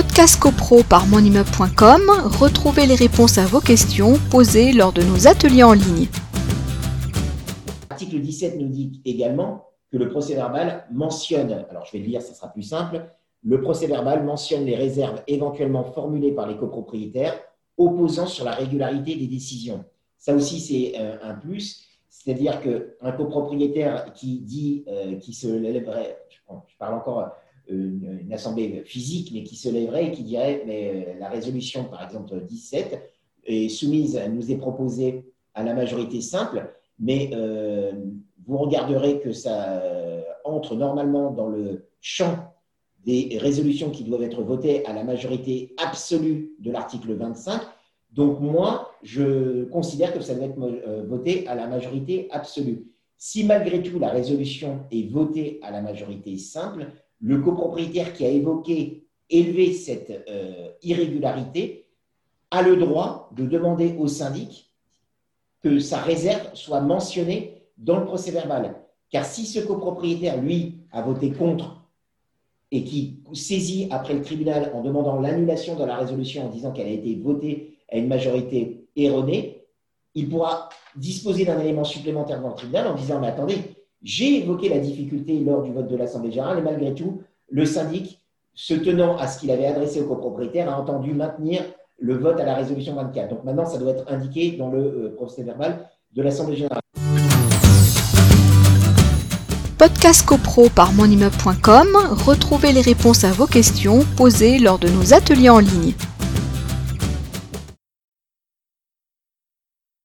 podcast copro par monimmeuble.com, retrouvez les réponses à vos questions posées lors de nos ateliers en ligne. L'article 17 nous dit également que le procès-verbal mentionne, alors je vais le lire, ça sera plus simple, le procès-verbal mentionne les réserves éventuellement formulées par les copropriétaires opposant sur la régularité des décisions. Ça aussi, c'est un plus. C'est-à-dire qu'un copropriétaire qui dit, qui se lèverait, je parle encore une assemblée physique, mais qui se lèverait et qui dirait, mais la résolution, par exemple, 17, est soumise, nous est proposée à la majorité simple, mais vous regarderez que ça entre normalement dans le champ des résolutions qui doivent être votées à la majorité absolue de l'article 25. Donc, moi, je considère que ça doit être voté à la majorité absolue. Si malgré tout, la résolution est votée à la majorité simple, le copropriétaire qui a élevé cette irrégularité a le droit de demander au syndic que sa réserve soit mentionnée dans le procès-verbal. Car si ce copropriétaire, lui, a voté contre et qui saisit après le tribunal en demandant l'annulation de la résolution en disant qu'elle a été votée à une majorité erronée, il pourra disposer d'un élément supplémentaire dans le tribunal en disant « Mais attendez, j'ai évoqué la difficulté lors du vote de l'Assemblée générale et malgré tout, le syndic, se tenant à ce qu'il avait adressé au copropriétaire, a entendu maintenir le vote à la résolution 24. » Donc maintenant, ça doit être indiqué dans le procès-verbal de l'Assemblée générale. Podcast copro par monimmeuble.com, retrouvez les réponses à vos questions posées lors de nos ateliers en ligne.